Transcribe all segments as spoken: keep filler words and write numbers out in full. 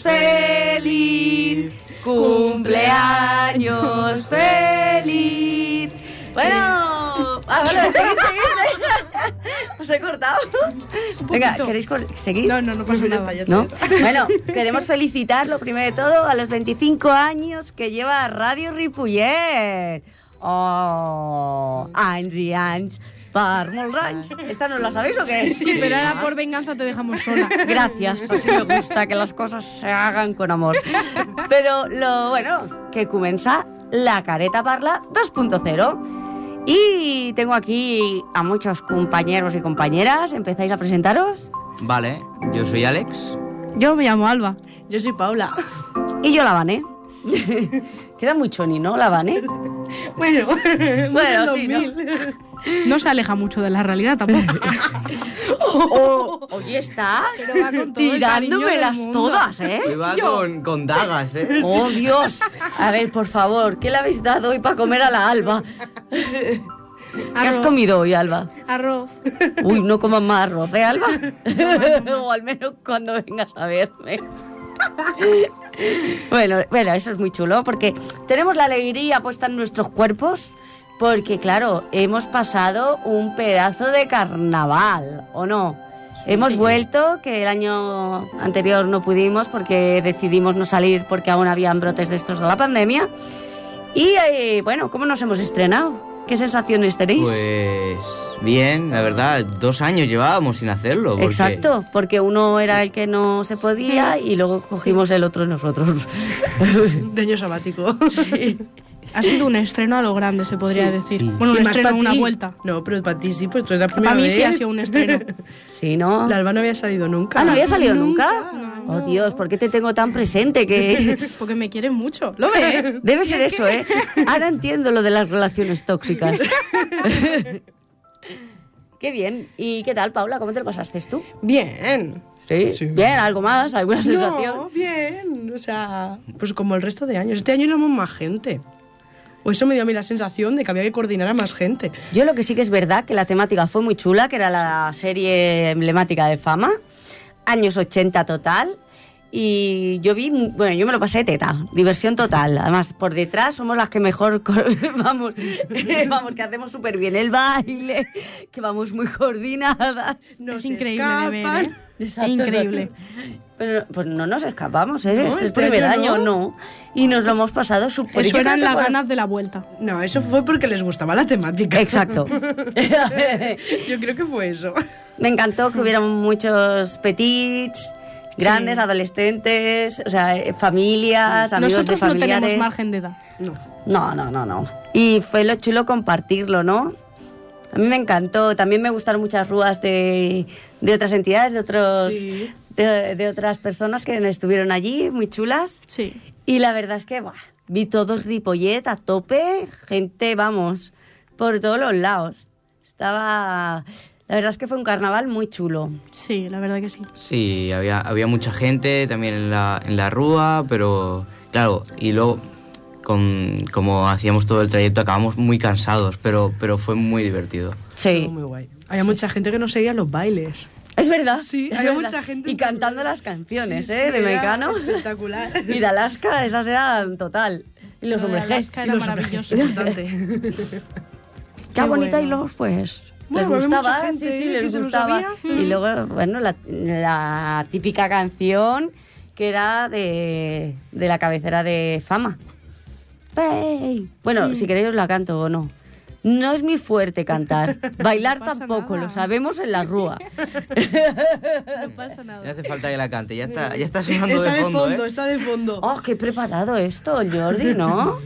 feliz, cumpleaños feliz. Bueno, ah, vale, seguid, seguid. Os he cortado. Venga, ¿queréis seguir? No, no, no pasa nada. Ya ¿no? Bueno, queremos felicitar, lo primero de todo, a los veinticinco años que lleva Radio Ripuyet. Oh, anys i anys per molts anys. ¿Esta no la sabéis o qué? Sí, sí, pero ahora por venganza te dejamos sola. Gracias, así me gusta, que las cosas se hagan con amor. Pero lo bueno, que comienza La Careta Parla dos punto cero. Y tengo aquí a muchos compañeros y compañeras. ¿Empezáis a presentaros? Vale, yo soy Alex. Yo me llamo Alba. Yo soy Paula. Y yo la Vane. Queda muy choni, ¿no? La Vane. Bueno, bueno, sí, ¿no? No se aleja mucho de la realidad tampoco. Oh, hoy está tirándomelas todas, ¿eh? Hoy va con, con dagas, ¿eh? ¡Oh, Dios! A ver, por favor, ¿qué le habéis dado hoy para comer a la Alba? Arroz. ¿Qué has comido hoy, Alba? Arroz. Uy, no comas más arroz, ¿eh, Alba? O al menos cuando vengas a verme. Bueno, bueno, eso es muy chulo porque tenemos la alegría puesta en nuestros cuerpos porque, claro, hemos pasado un pedazo de carnaval, ¿o no? Sí, hemos sí. vuelto, que el año anterior no pudimos porque decidimos no salir porque aún habían brotes de estos de la pandemia. Y, eh, bueno, ¿cómo nos hemos estrenado? ¿Qué sensaciones tenéis? Pues bien, la verdad, dos años llevábamos sin hacerlo. Porque... Exacto, porque uno era el que no se podía y luego cogimos sí. el otro nosotros. De año sabático. Sí. Ha sido un estreno a lo grande, se podría sí, decir. Sí. Bueno, un estreno a una vuelta. No, pero para ti sí, pues tú es la primera vez. Para mí sí ha sido un estreno. Sí, ¿no? La Alba no había salido nunca. ¿Ah, no había salido nunca? nunca? No, oh, no. Dios, ¿por qué te tengo tan presente? Que porque me quieren mucho. Lo ve. Debe ser eso, ¿eh? Ahora entiendo lo de las relaciones tóxicas. Qué bien. ¿Y qué tal, Paula? ¿Cómo te lo pasaste tú? Bien. ¿Sí? Sí. Bien, ¿algo más? ¿Alguna sensación? No, bien. O sea, pues como el resto de años. Este año éramos más gente. O eso me dio a mí la sensación de que había que coordinar a más gente. Yo lo que sí que es verdad, que la temática fue muy chula, que era la serie emblemática de Fama, años ochenta total, y yo vi, bueno, yo me lo pasé de teta, diversión total. Además, por detrás somos las que mejor, vamos, vamos que hacemos súper bien el baile, que vamos muy coordinadas. Nos es increíble de ver, ¿eh? Exacto, es increíble. Exacto. Pero pues no nos escapamos, ¿eh? No, es el este primer año, no. no. Y nos lo hemos pasado súper bien. Eso eran las ganas de la vuelta. No, eso fue porque les gustaba la temática. Exacto. Yo creo que fue eso. Me encantó que hubieran muchos petits, grandes, sí. adolescentes, o sea, familias, sí. amigos Nosotros de familiares. Nosotros no tenemos margen de edad. No. no, no, no, no. Y fue lo chulo compartirlo, ¿no? A mí me encantó. También me gustaron muchas rúas de, de otras entidades, de otros... Sí. De, de otras personas que estuvieron allí, muy chulas. Sí. Y la verdad es que bah, vi todos Ripollet a tope, gente, vamos, por todos los lados. Estaba... La verdad es que fue un carnaval muy chulo. Sí, la verdad que sí. Sí, había, había mucha gente también en la, en la rúa, pero claro, y luego, con, como hacíamos todo el trayecto, acabamos muy cansados, pero, pero fue muy divertido. Sí. Estuvo muy guay. Había mucha gente que no seguía los bailes. Es verdad, sí, es había verdad. mucha gente y cantando problema. las canciones, sí, ¿eh? De Mecano, espectacular. Y de Alaska, esas eran total. Y los hombres G. Alaska era maravilloso. Qué bonita y luego pues bueno, les gustaba, gente, sí, sí, les gustaba. Y luego bueno la, la típica canción que era de de la cabecera de Fama. ¡Hey! Bueno, mm. si queréis os la canto o no. No es mi fuerte cantar. Bailar no tampoco, nada. Lo sabemos en la rúa. No pasa nada. No hace falta que la cante, ya está, ya está sonando está de, de fondo, fondo ¿eh? Está de fondo. Oh, qué preparado esto, Jordi, ¿no?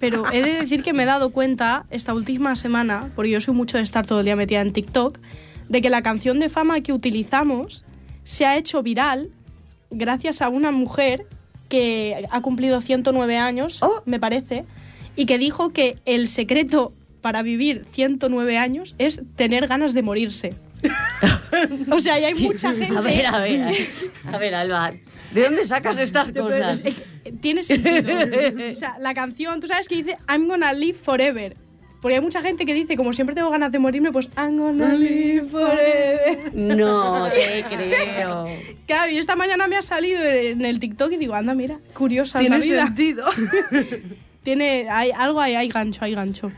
Pero he de decir que me he dado cuenta esta última semana, porque yo soy mucho de estar todo el día metida en TikTok, de que la canción de Fama que utilizamos se ha hecho viral gracias a una mujer que ha cumplido ciento nueve años, oh. me parece, y que dijo que el secreto... para vivir ciento nueve años es tener ganas de morirse. O sea, ya hay sí. mucha gente... A ver, a ver, a ver, Alba, ¿de dónde sacas estas cosas? Tiene sentido. O sea, la canción, tú sabes que dice I'm gonna live forever. Porque hay mucha gente que dice, como siempre tengo ganas de morirme, pues I'm gonna live forever. No te creo. Claro, y esta mañana me ha salido en el TikTok y digo, anda, mira, curiosa la vida. Tiene sentido. Tiene, hay, algo ahí, hay gancho, hay gancho.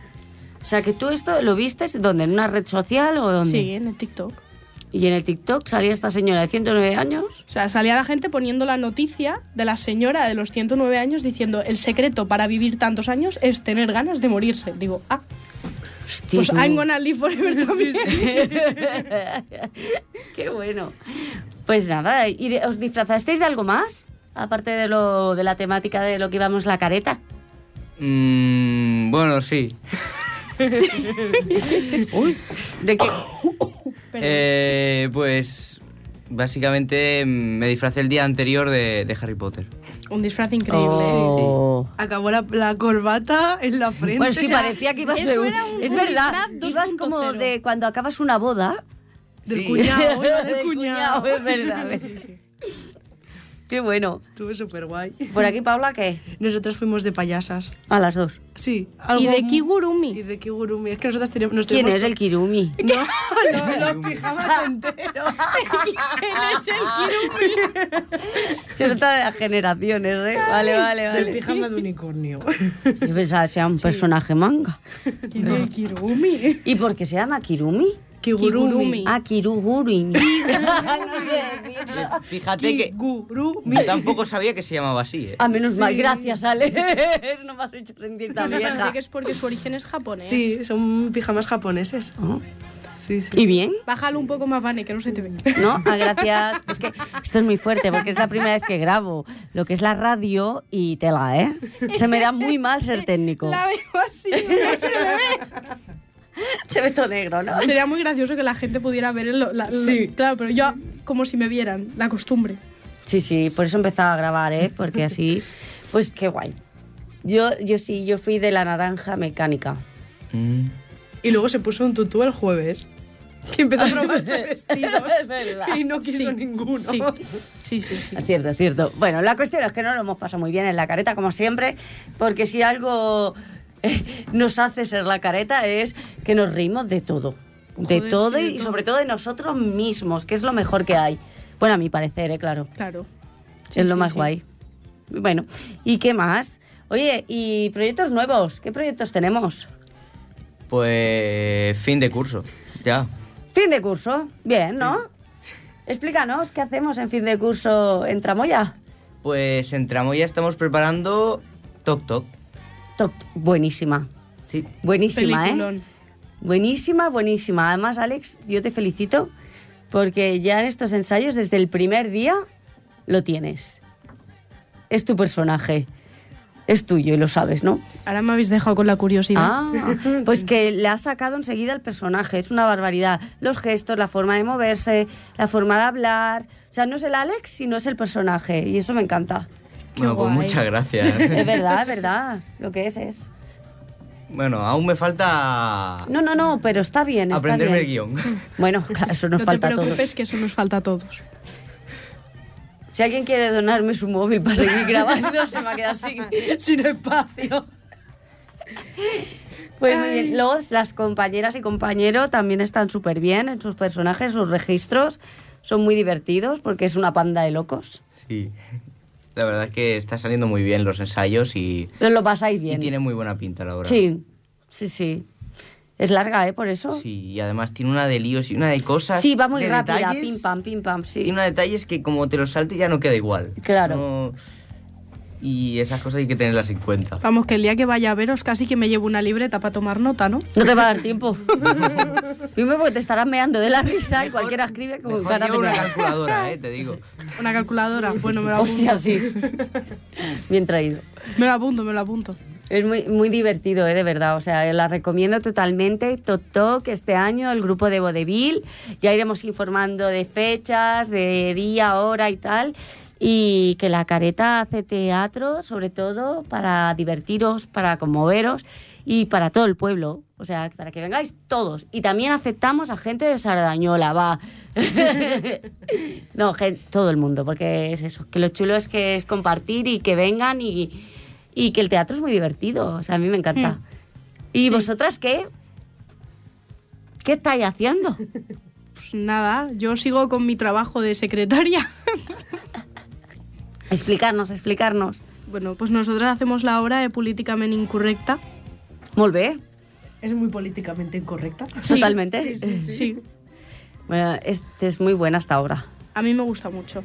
O sea, que tú esto lo viste, ¿dónde? ¿En una red social o dónde? Sí, en el TikTok. Y en el TikTok salía esta señora de ciento nueve años. O sea, salía la gente poniendo la noticia de la señora de los ciento nueve años diciendo el secreto para vivir tantos años es tener ganas de morirse. Digo, ah, hostia, pues I'm gonna live forever también. Qué bueno. Pues nada, ¿y de, os disfrazasteis de algo más? Aparte de, lo, de la temática de lo que íbamos la careta. Mm, bueno, sí. Uy, ¿de qué...? Eh, pues básicamente me disfracé el día anterior de, de Harry Potter. Un disfraz increíble. Oh. Sí. Acabó la, la corbata en la frente. Pues sí, o sea, parecía que ibas de un... Era un es un verdad, ibas como de cuando acabas una boda. Del sí. cuñado, ¿eh? del, del cuñado. cuñado. Es verdad. Sí, sí, sí. Qué bueno. Estuve súper guay. ¿Por aquí, Paula, qué? Nosotros fuimos de payasas. ¿A las dos? Sí. Algo... Y de Kigurumi. Y de Kigurumi. Es que nosotras teníamos... Nos ¿Quién es el Kirumi? No, no, los pijamas enteros. ¿Quién es el Kirumi? Se nota de las generaciones, ¿eh? Vale, vale, vale. El pijama de unicornio. Yo pensaba que sea un sí. personaje manga. ¿Quién es el Kirumi? ¿Y por qué se llama Kirumi? Kigurumi. Ah, Kigurumi. Fíjate que Kigurumi. Tampoco sabía que se llamaba así, ¿eh? A menos sí. mal, gracias, Ale. No me has hecho sentir tan bien. Que es porque su origen es japonés. Sí, son pijamas japoneses. Oh. Sí, sí. ¿Y bien? Bájalo un poco más, Vane, que no se te ve. No, ah, gracias. Es que esto es muy fuerte porque es la primera vez que grabo lo que es la radio y tela, ¿eh? Se me da muy mal ser técnico. La veo así, no se le ve. Se ve todo negro, ¿no? Sería muy gracioso que la gente pudiera ver el, la, sí. la, claro, pero yo como si me vieran, la costumbre. Sí, sí, por eso empezaba a grabar, ¿eh? Porque así, pues qué guay. Yo, yo sí, yo fui de la naranja mecánica. Mm. Y luego se puso un tutú el jueves. Que empezó a probarse vestidos y no quiso sí, ninguno. Sí, sí, sí, sí. Es cierto, es cierto. Bueno, la cuestión es que no lo hemos pasado muy bien en la careta, como siempre, porque si algo... nos hace ser la careta es que nos reímos de todo. Joder, de todo sí, y todo. Sobre todo de nosotros mismos, que es lo mejor que hay. Bueno, a mi parecer, ¿eh? Claro. Claro. Sí, es lo sí, más sí. guay. Bueno, ¿y qué más? Oye, ¿y proyectos nuevos? ¿Qué proyectos tenemos? Pues fin de curso, ya. Fin de curso, bien, ¿no? Sí. Explícanos, ¿qué hacemos en fin de curso en Tramoya? Pues en Tramoya estamos preparando Toc Toc. Toc, buenísima. Sí. Buenísima, Peliculón. ¿eh? Buenísima, buenísima. Además, Alex, yo te felicito porque ya en estos ensayos, desde el primer día, lo tienes. Es tu personaje. Es tuyo y lo sabes, ¿no? Ahora me habéis dejado con la curiosidad. Ah, pues que le has sacado enseguida el personaje. Es una barbaridad. Los gestos, la forma de moverse, la forma de hablar. O sea, no es el Alex, sino es el personaje. Y eso me encanta. Qué bueno, guay. Pues muchas gracias. Es verdad, es verdad. Lo que es, es... Bueno, aún me falta... No, no, no, pero está bien, está aprenderme bien. El guión. Bueno, claro, eso nos no falta a todos. No te preocupes que eso nos falta a todos. Si alguien quiere donarme su móvil para seguir grabando, se me ha quedado sin, sin espacio. Pues muy bien. Luego, las compañeras y compañeros también están súper bien en sus personajes, sus registros. Son muy divertidos porque es una panda de locos. Sí. La verdad es que está saliendo muy bien los ensayos y... Pero lo pasáis bien. Y tiene muy buena pinta la obra. Sí, sí, sí. Es larga, ¿eh? Por eso. Sí, y además tiene una de líos y una de cosas... Sí, va muy de rápida, detalles, pim, pam, pim, pam, sí. Tiene una de detalles que como te los salte ya no queda igual. Claro. No... Y esas cosas hay que tenerlas en cuenta. Vamos, que el día que vaya a veros casi que me llevo una libreta para tomar nota, ¿no? No te va a dar tiempo. Primero porque te estarás meando de la risa mejor, y cualquiera escribe como mejor cara. Mejor una calculadora, eh, te digo. Una calculadora, bueno, me la apunto. Hostia, sí. Bien traído. Me la apunto, me la apunto. Es muy, muy divertido, eh, de verdad. O sea, la recomiendo totalmente. Toc Toc, este año, el grupo de Vodevil. Ya iremos informando de fechas, de día, hora y tal... Y que la careta hace teatro, sobre todo, para divertiros, para conmoveros y para todo el pueblo. O sea, para que vengáis todos. Y también aceptamos a gente de Sardañola, va. No, gente, todo el mundo, porque es eso. Que lo chulo es que es compartir y que vengan y, y que el teatro es muy divertido. O sea, a mí me encanta. Mm. ¿Y sí. vosotras qué? ¿Qué estáis haciendo? Pues nada, yo sigo con mi trabajo de secretaria. Explicarnos, explicarnos. Bueno, pues nosotras hacemos la obra de Políticamente incorrecta. Molt bé. Es muy políticamente incorrecta. Sí, totalmente. Sí, sí, sí. sí. Bueno, es, es muy buena esta obra. A mí me gusta mucho.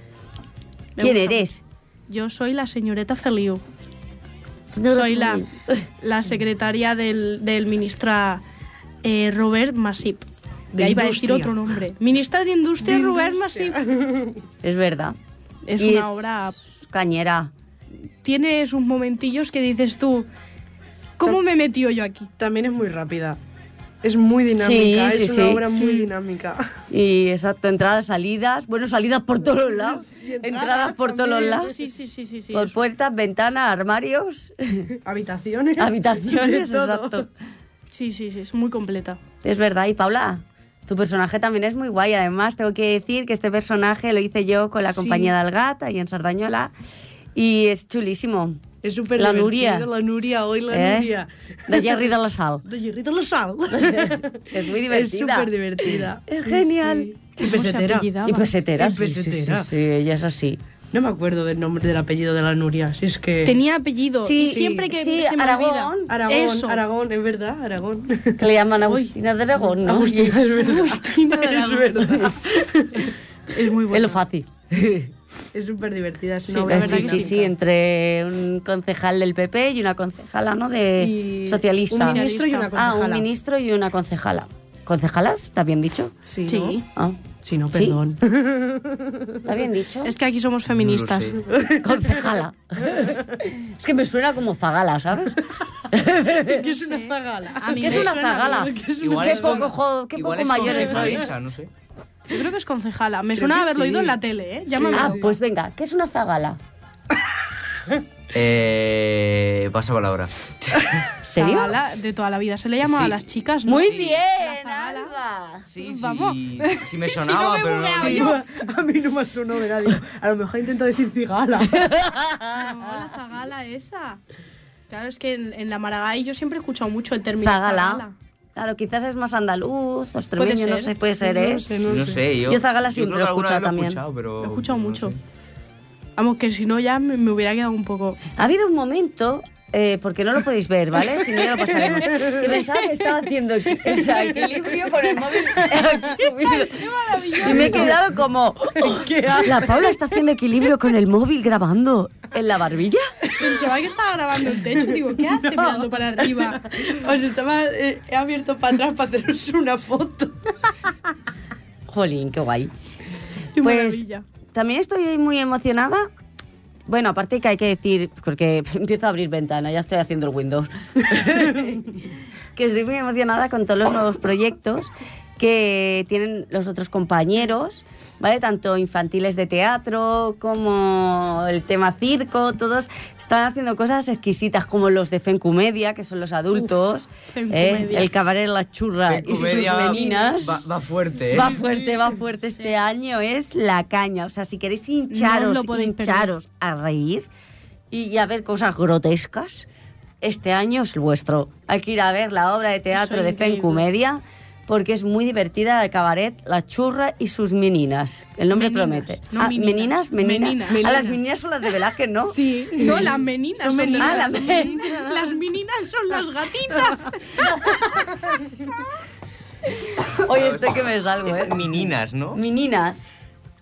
Me ¿Quién gusta eres? Mucho. Yo soy la señorita Feliu. Señorita soy la, la secretaria del, del ministro eh, Robert Massip. De ahí va a decir otro nombre. Ministra de Industria, de Robert Massip. Es verdad. Es y una es obra... cañera. Tiene sus momentillos que dices tú... ¿Cómo me he metido yo aquí? También es muy rápida. Es muy dinámica, sí, sí, es una sí. obra muy dinámica. Y exacto, entradas, salidas... Bueno, salidas por todos los lados. Entradas, entradas por también. todos los lados. Sí, sí, sí. sí, sí por eso. Puertas, ventanas, armarios... Habitaciones. Habitaciones, exacto. Sí, sí, sí, es muy completa. Es verdad. Y Paula, tu personaje también es muy guay. Además, tengo que decir que este personaje lo hice yo con la sí. compañía del Gat, ahí en Sardañola. Y es chulísimo. És superdivertida, la Núria, oi, la eh? Núria. De Jerry de la Sal. De Jerry de la Sal. Es muy divertida. Es superdivertida. Es genial. Sí, sí. Y pesetera. Y pesetera, sí, pesetera. Sí, sí, sí, ella es así. No me acuerdo del nombre, del apellido de la Núria, si es que... Tenía apellido, sí, y siempre que sí, se me Aragón, olvida. Aragón, Eso. Aragón, es verdad, Aragón. Que le llaman Agustina de Aragón, ¿no? Agustina, es verdad. Agustina de Aragón. Es verdad. Es muy buena. Es lo fácil. Es súper divertida, es una sí, obra. Sí, sí, sí, entre un concejal del P P y una concejala, ¿no? De y socialista. Un ministro y una concejala. Ah, un ministro y una concejala. ¿Concejalas? ¿Está bien dicho? Sí. Sí, ¿no? Ah. Sí, no, perdón. ¿Sí? ¿Está bien dicho? Es que aquí somos feministas. No concejala. Es que me suena como zagala, ¿sabes? ¿Qué es una zagala? A mí ¿Qué, es una zagala? ¿Qué es una zagala? Qué poco, qué poco mayores sois. No sé. Yo creo que es concejala. Me creo suena haberlo sí. oído en la tele, ¿eh? Llámame. Ah, pues venga, ¿qué es una zagala? eh. Pasa palabra. ¿Serio? Zagala de toda la vida. Se le llama sí. a las chicas, ¿no? Muy sí. bien, Alba. Sí, vamos. Sí, sí me sonaba, si no me pero no. no a mí no me sonó de nadie. A lo mejor he intentado decir cigala. No, la zagala esa. Claro, es que en, en la Maragall yo siempre he escuchado mucho el término zagala. zagala. Claro, quizás es más andaluz, extremeño, no sé, puede ser, ¿eh? No sé, no, no sé. sé. Yo, yo zagala siempre lo he escuchado también. Lo he escuchado, pero lo he escuchado no mucho. Sé. Vamos, que si no ya me, me hubiera quedado un poco... Ha habido un momento, eh, porque no lo podéis ver, ¿vale? Si no ya lo pasaremos. Que pensaba que estaba haciendo o sea, equilibrio con el móvil. ¡Qué maravilloso! Y me he quedado como... ¿Qué la Paula está haciendo equilibrio con el móvil grabando en la barbilla. Pensaba que estaba grabando el techo. Digo, ¿qué hace no. mirando para arriba? Os estaba... Eh, he abierto para atrás para haceros una foto. Jolín, qué guay. Qué pues maravilla. También estoy muy emocionada. Bueno, aparte que hay que decir... Porque empiezo a abrir ventana, ya estoy haciendo el Windows. Que estoy muy emocionada con todos los nuevos proyectos que tienen los otros compañeros, ¿vale? Tanto infantiles de teatro como el tema circo, todos están haciendo cosas exquisitas, como los de Femcomedia, que son los adultos, Uf, eh, el cabaret La Churra y sus meninas. Va, va fuerte, ¿eh? Va fuerte, sí, va fuerte. Sí. Este año es la caña. O sea, si queréis hincharos, no hincharos a reír y a ver cosas grotescas, este año es el vuestro. Hay que ir a ver la obra de teatro Eso de Femcomedia, porque es muy divertida, el cabaret La Churra y sus meninas. El nombre meninas, promete. No, ah, meninas, meninas, meninas. meninas. Ah, las meninas son las de Velázquez, ¿no? Sí. No, las meninas son, son meninas. Ah, las, meninas. las meninas son las gatitas. Oye, estoy que me salgo, ¿eh? Es meninas, ¿no? Meninas.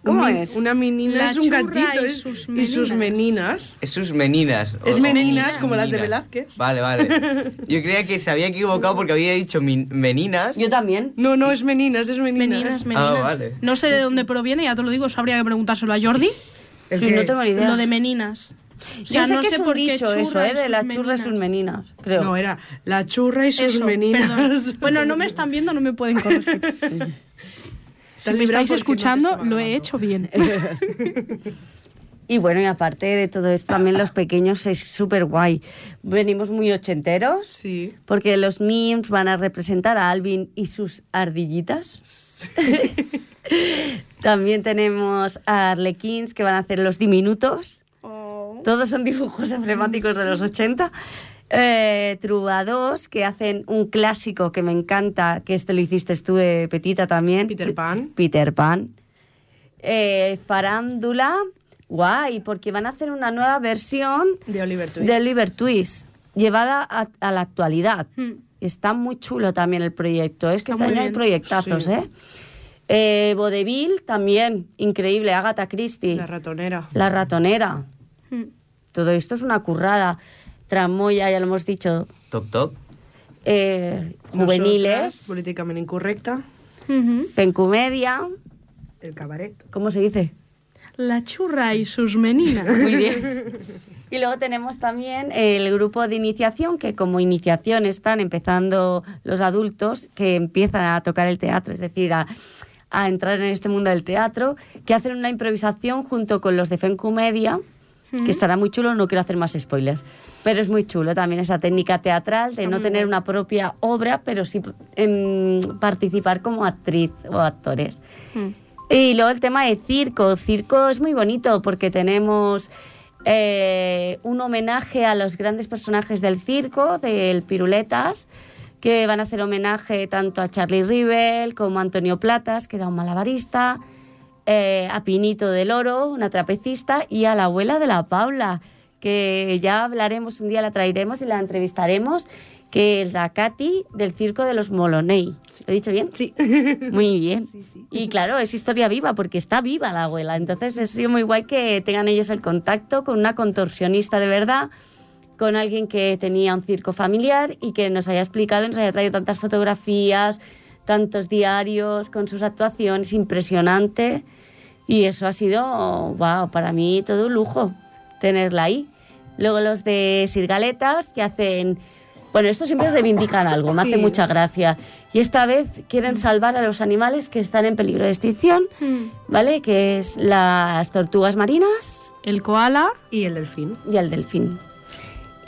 ¿Cómo Min, es? Una menina la es un gatito y sus, y sus meninas. Es sus meninas. O, es meninas, como meninas. Las de Velázquez. Vale, vale. Yo creía que se había equivocado porque había dicho min, meninas. Yo también. No, no, es meninas, es meninas. Meninas, meninas. Ah, vale. No sé de dónde proviene, ya te lo digo, sabría que preguntárselo a Jordi. Es sí, que... no tengo ni idea. Lo de meninas. O sea, Yo sé no que sé es por qué dicho eso, ¿eh? De la churra y sus meninas, creo. No, era la churra y sus eso, meninas. Perdón. Bueno, no me están viendo, no me pueden corregir. Si me estáis escuchando, no lo he hecho bien. Y bueno, y aparte de todo esto, también los pequeños es súper guay. Venimos muy ochenteros, sí. porque los mims van a representar a Alvin y sus ardillitas. Sí. También tenemos a Arlequins, que van a hacer los diminutos. Oh. Todos son dibujos emblemáticos sí. de los ochenta. eh, Trubadors, que hacen un clásico que me encanta, que este lo hiciste tú de petita también. Peter Pan. Peter Pan. Eh, Farándula. Guay, porque van a hacer una nueva versión de Oliver Twist, de Oliver Twist llevada a, a la actualidad. Mm. Está muy chulo también el proyecto. Es que están en proyectazos, sí. ¿eh? eh Vodevil también, increíble. Agatha Christie. La ratonera. La ratonera. Mm. Todo esto es una currada. Tramoya, ya lo hemos dicho. Toc Toc. Eh, juveniles. Nosotras, Políticamente incorrecta. Uh-huh. Femcomedia. El cabaret. ¿Cómo se dice? La churra y sus meninas. Muy bien. Y luego tenemos también el grupo de iniciación, que como iniciación están empezando los adultos que empiezan a tocar el teatro, es decir, a, a entrar en este mundo del teatro, que hacen una improvisación junto con los de Femcomedia, mm-hmm. que estará muy chulo, no quiero hacer más spoilers, pero es muy chulo también esa técnica teatral de Está no tener bien. Una propia obra, pero sí em, participar como actriz o actores. Mm. Y luego el tema de circo. Circo es muy bonito porque tenemos eh, un homenaje a los grandes personajes del circo, del Piruletas, que van a hacer homenaje tanto a Charlie Rivel como a Antonio Platas, que era un malabarista, eh, a Pinito del Oro, una trapecista, y a la abuela de la Paula, que ya hablaremos, un día la traeremos y la entrevistaremos, que es la Katy del Circo de los Moloney. ¿Lo he dicho bien? Sí. Muy bien. Sí, sí. Y claro, es historia viva, porque está viva la abuela. Entonces es muy guay que tengan ellos el contacto con una contorsionista de verdad, con alguien que tenía un circo familiar y que nos haya explicado y nos haya traído tantas fotografías, tantos diarios con sus actuaciones, impresionante. Y eso ha sido, wow, para mí todo un lujo tenerla ahí. Luego los de Sirgaletas, que hacen... Bueno, esto siempre reivindican algo, me sí. hace mucha gracia. Y esta vez quieren salvar a los animales que están en peligro de extinción, mm. ¿vale? Que es las tortugas marinas, el koala y el delfín. Y el delfín.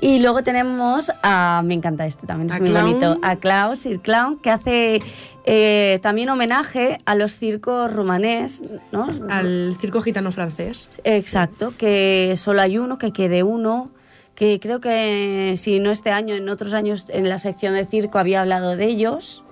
Y luego tenemos a... Me encanta este también, es a muy clown. bonito. A Klaus, Sir Clown, que hace eh, también homenaje a los circos romanés, ¿no? Al circo gitano francés. Exacto, sí. Que solo hay uno, que quede uno... que creo que si no este año, en otros años en la sección de circo había hablado de ellos,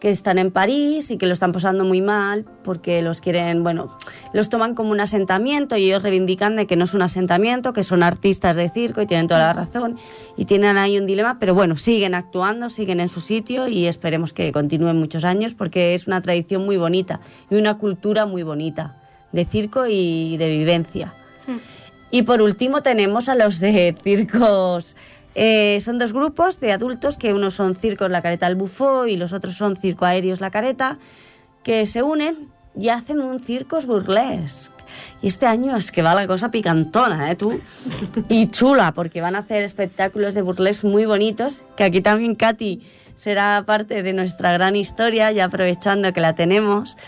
que están en París y que lo están pasando muy mal porque los quieren, bueno, los toman como un asentamiento y ellos reivindican de que no es un asentamiento, que son artistas de circo y tienen toda la razón y tienen ahí un dilema, pero bueno, siguen actuando, siguen en su sitio y esperemos que continúen muchos años porque es una tradición muy bonita y una cultura muy bonita de circo y de vivencia. Mm. Y por último tenemos a los de circos, eh, son dos grupos de adultos, que unos son circos La Careta del Bufó y los otros son circo aéreos La Careta, que se unen y hacen un circos burlesque. Y este año es que va la cosa picantona, ¿eh, tú? Y chula, porque van a hacer espectáculos de burlesque muy bonitos, que aquí también Katy será parte de nuestra gran historia, ya aprovechando que la tenemos.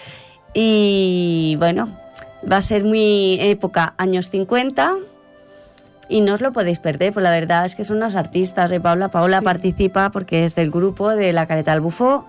Y bueno... Va a ser muy época, años cincuenta, y no os lo podéis perder, pues la verdad es que son unas artistas, ¿eh, Paula? Paula sí. participa porque es del grupo de La Careta del Bufó.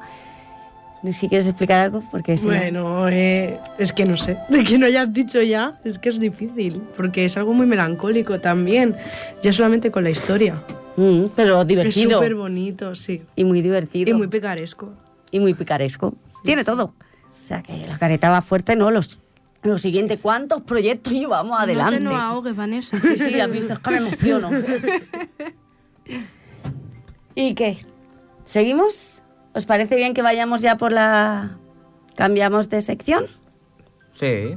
No sé si quieres explicar algo, porque si Bueno, no... eh, es que no sé, de que no hayas dicho ya, es que es difícil, porque es algo muy melancólico también, ya solamente con la historia. Mm, pero divertido. Es súper bonito, sí. Y muy divertido. Y muy picaresco. Y muy picaresco. Sí. Tiene todo. O sea, que La Careta va fuerte, ¿no? Los... Lo siguiente, ¿cuántos proyectos llevamos adelante? No te no ahogues, Vanessa. Sí, sí, has visto, es que me emociono. ¿Y qué? ¿Seguimos? ¿Os parece bien que vayamos ya por la... ¿Cambiamos de sección? Sí.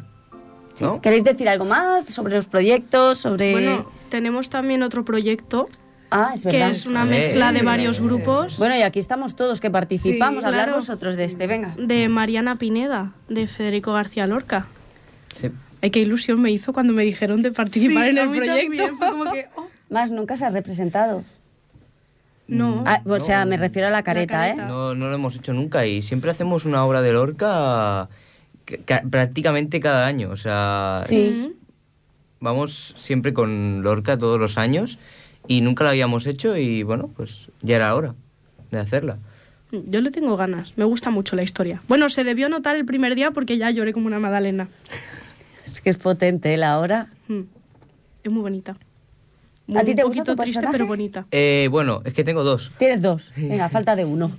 ¿Sí? ¿No? ¿Queréis decir algo más sobre los proyectos? Sobre... Bueno, tenemos también otro proyecto... Ah, es verdad. Que es una mezcla de varios grupos. Bueno, y aquí estamos todos que participamos. Sí, claro. Hablar vosotros de este, venga. De Mariana Pineda, de Federico García Lorca. Sí. Ay, qué ilusión me hizo cuando me dijeron de participar sí, en el proyecto. Fue como que, oh. Más nunca se ha representado. No. Ah, o no. sea, me refiero a La Careta, la careta. ¿eh? No, no lo hemos hecho nunca y siempre hacemos una obra de Lorca que, que, prácticamente cada año. O sea, sí. es, vamos siempre con Lorca todos los años y nunca la habíamos hecho y bueno, pues ya era hora de hacerla. Yo le tengo ganas, me gusta mucho la historia. Bueno, se debió notar el primer día porque ya lloré como una magdalena. Es que es potente, ¿eh? La hora. Mm. Es muy bonita. ¿A ti te gusta tu personaje? Un poquito triste, pero bonita. Eh, bueno, es que tengo dos. Tienes dos. Venga, falta de uno.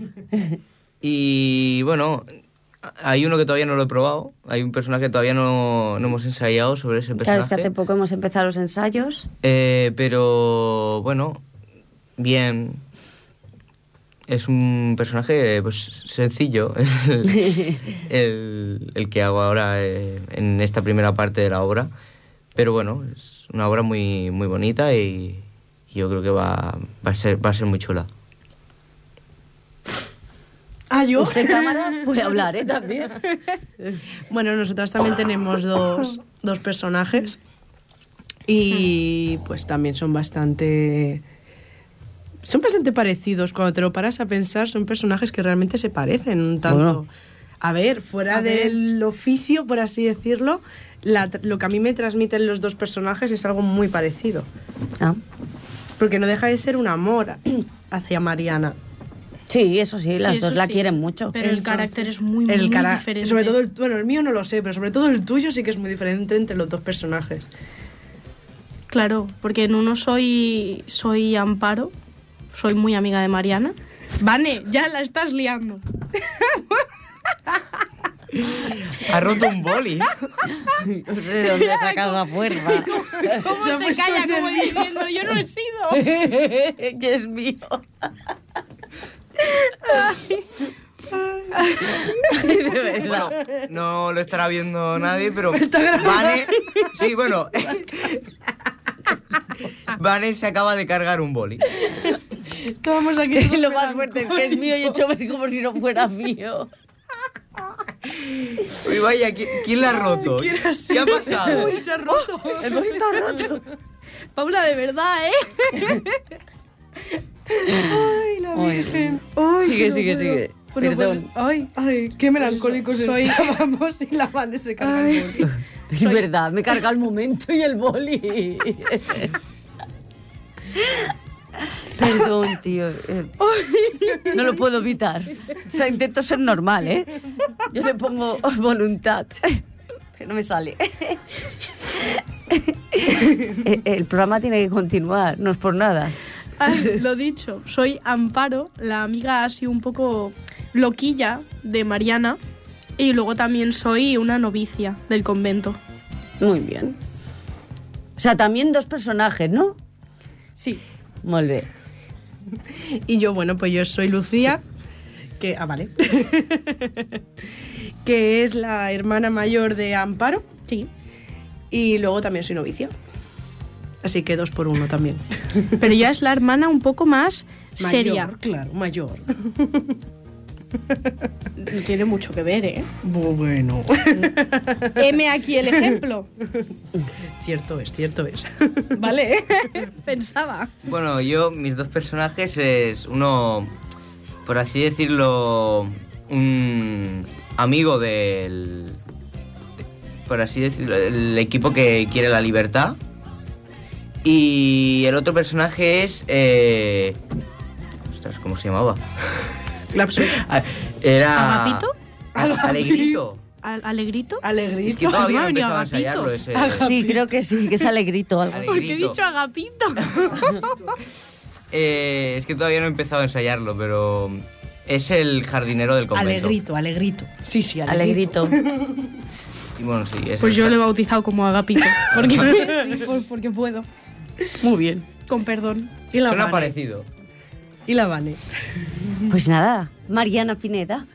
Y bueno, hay uno que todavía no lo he probado. Hay un personaje que todavía no, no hemos ensayado sobre ese personaje. Claro, es que hace poco hemos empezado los ensayos. Eh, pero bueno, bien. Es un personaje pues sencillo, el, el, el que hago ahora eh, en esta primera parte de la obra. Pero bueno, es una obra muy muy bonita y yo creo que va, va a ser va a ser muy chula. Ah, yo. Usted cámara puede hablar, ¿eh? También. Bueno, nosotras también tenemos dos, dos personajes y pues también son bastante... Son bastante parecidos, cuando te lo paras a pensar, son personajes que realmente se parecen un tanto. Bueno. A ver, fuera a ver. del oficio, por así decirlo, la, lo que a mí me transmiten los dos personajes es algo muy parecido. Ah. Porque no deja de ser un amor hacia Mariana. Sí, eso sí, las sí, dos la sí. quieren mucho. Pero el Entonces, carácter es muy, muy, el cara- muy diferente. Sobre todo el, bueno, el mío no lo sé, pero sobre todo el tuyo sí que es muy diferente entre los dos personajes. Claro, porque en uno soy, soy Amparo. Soy muy amiga de Mariana. Vane, ya la estás liando. Ha roto un boli. No sé dónde ha sacado la puerta. ¿Cómo se, se calla como diciendo, yo no he sido? Que es mío. Ay. De verdad. Bueno, no lo estará viendo nadie, pero Vane... Sí, bueno... Vane se acaba de cargar un boli. Estamos aquí. Lo más fuerte es que es mío y he hecho ver como si no fuera mío. Uy, vaya, ¿quién, quién la ha roto? ¿Quién ha sido? ¿Qué ha pasado? Uy, se ha roto. Oh, el boli está roto. Paula, de verdad, ¿eh? Ay, la Virgen. Ay, sigue, sigue, puedo. sigue. Bueno, perdón. Pues, ay, ay, qué melancólicos soy. Estábamos y la Vane se carga ay. el boli. Es soy... verdad, me carga el momento y el boli. Perdón, tío. No lo puedo evitar. O sea, intento ser normal, ¿eh? Yo le pongo voluntad. Pero no me sale. El programa tiene que continuar, no es por nada. Ay, lo dicho, soy Amparo, la amiga así un poco loquilla de Mariana. Y luego también soy una novicia del convento. Muy bien. O sea, también dos personajes, ¿no? Sí. Muy bien. Y yo, bueno, pues yo soy Lucía, que... Ah, vale. Que es la hermana mayor de Amparo. Sí. Y luego también soy novicia. Así que dos por uno también. Pero ya es la hermana un poco más mayor, seria. Claro, mayor. No tiene mucho que ver, ¿eh? Bueno. M aquí el ejemplo. Cierto es, cierto es. Vale, pensaba. Bueno, yo, mis dos personajes es uno, por así decirlo, un amigo del... Por así decirlo, el equipo que quiere la libertad. Y el otro personaje es... Eh, ostras, ¿cómo se llamaba? Era... ¿Agapito? Alegrito. ¿Alegrito? Alegrito. Es que todavía no he empezado a ensayarlo ese. Sí, creo que sí, que es Alegrito. Algo. ¿Por qué he dicho Agapito? eh, es que todavía no he empezado a ensayarlo, pero es el jardinero del convento. Alegrito, Alegrito. Sí, sí, Alegrito. Alegrito. Y bueno, sí, es pues yo caso. Lo he bautizado como Agapito, porque, sí, porque puedo. Muy bien. Con perdón. Y la suena parecido. Y la Vane. Pues nada, Mariana Pineda.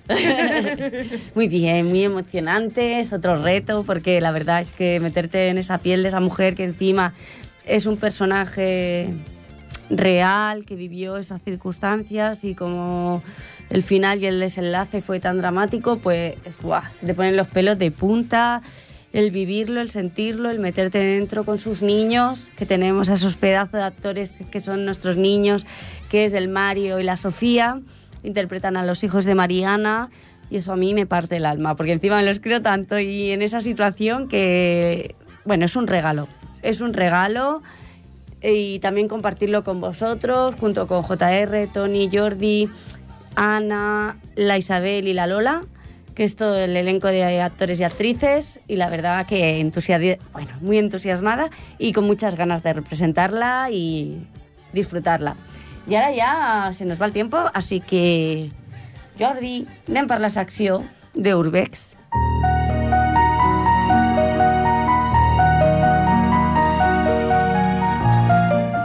Muy bien, muy emocionante, es otro reto, porque la verdad es que meterte en esa piel de esa mujer que encima es un personaje real, que vivió esas circunstancias y como el final y el desenlace fue tan dramático, pues ¡buah!, se te ponen los pelos de punta, el vivirlo, el sentirlo, el meterte dentro con sus niños, que tenemos a esos pedazos de actores que son nuestros niños, que es el Mario y la Sofía, interpretan a los hijos de Mariana, y eso a mí me parte el alma, porque encima me los creo tanto, y en esa situación que, bueno, es un regalo, es un regalo, y también compartirlo con vosotros, junto con J R, Tony, Jordi, Ana, la Isabel y la Lola, que es todo el elenco de actores y actrices, y la verdad que entusiasmada, bueno, muy entusiasmada y con muchas ganas de representarla y disfrutarla. Y ara ja se nos va el tiempo, así que, Jordi, anem per la secció d'Urbex.